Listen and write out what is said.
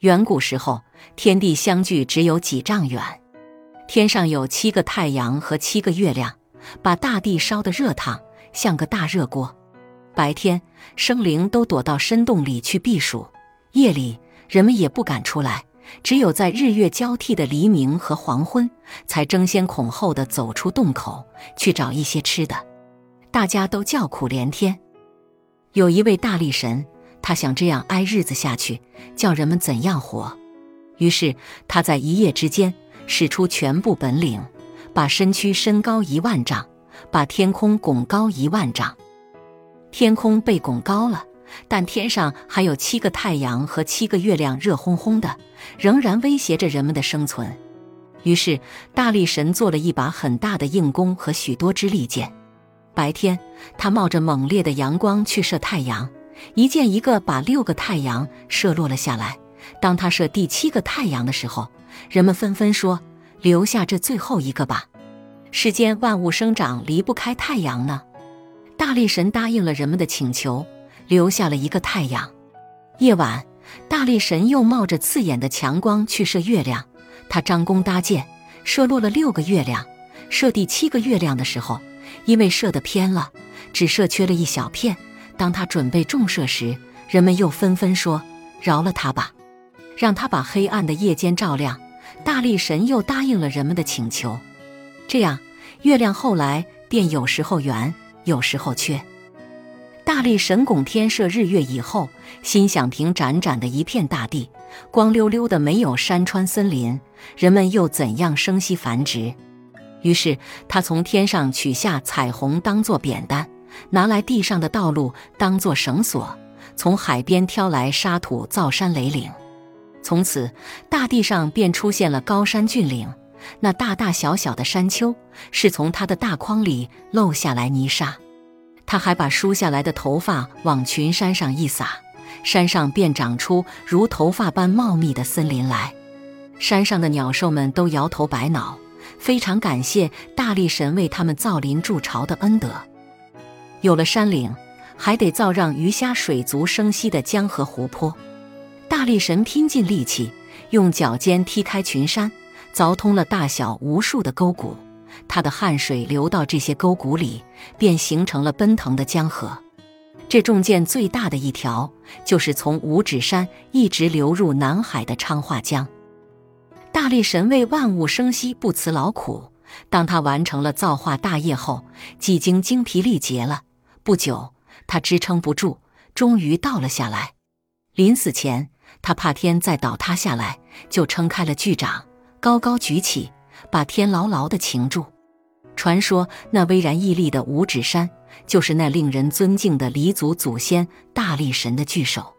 远古时候，天地相距只有几丈远，天上有7个太阳和7个月亮，把大地烧得热烫，像个大热锅。白天，生灵都躲到深洞里去避暑；夜里，人们也不敢出来，只有在日月交替的黎明和黄昏，才争先恐后地走出洞口，去找一些吃的。大家都叫苦连天。有一位大力神，他想这样挨日子下去，叫人们怎样活？于是他在一夜之间使出全部本领，把身躯伸高10000丈，把天空拱高10000丈。天空被拱高了，但天上还有7个太阳和7个月亮，热烘烘的，仍然威胁着人们的生存。于是大力神做了一把很大的硬弓和许多支利箭。白天，他冒着猛烈的阳光去射太阳，一箭一个把6个太阳射落了下来。当他射第7个太阳的时候，人们纷纷说，留下这最后一个吧，世间万物生长离不开太阳呢。大力神答应了人们的请求，留下了一个太阳。夜晚，大力神又冒着刺眼的强光去射月亮，他张弓搭箭，射落了6个月亮。射第7个月亮的时候，因为射得偏了，只射缺了一小片。当他准备重射时，人们又纷纷说，饶了他吧，让他把黑暗的夜间照亮。大力神又答应了人们的请求。这样，月亮后来便有时候圆，有时候缺。大力神拱天射日月以后，心想平展展的一片大地，光溜溜的没有山川森林，人们又怎样生息繁殖？于是他从天上取下彩虹当作扁担，拿来地上的道路当作绳索，从海边挑来沙土造山垒岭。从此，大地上便出现了高山峻岭，那大大小小的山丘是从他的大筐里漏下来泥沙。他还把梳下来的头发往群山上一撒，山上便长出如头发般茂密的森林来。山上的鸟兽们都摇头摆脑，非常感谢大力神为他们造林筑巢的恩德。有了山岭，还得造让鱼虾水族生息的江河湖泊。大力神拼尽力气，用脚尖踢开群山，凿通了大小无数的沟谷。他的汗水流到这些沟谷里，便形成了奔腾的江河。这中间最大的一条，就是从五指山一直流入南海的昌化江。大力神为万物生息不辞劳苦，当他完成了造化大业后，已经精疲力竭了。不久，他支撑不住，终于倒了下来。临死前，他怕天再倒塌下来，就撑开了巨掌，高高举起，把天牢牢地擎住。传说那巍然屹立的五指山，就是那令人尊敬的黎族祖先大力神的巨手。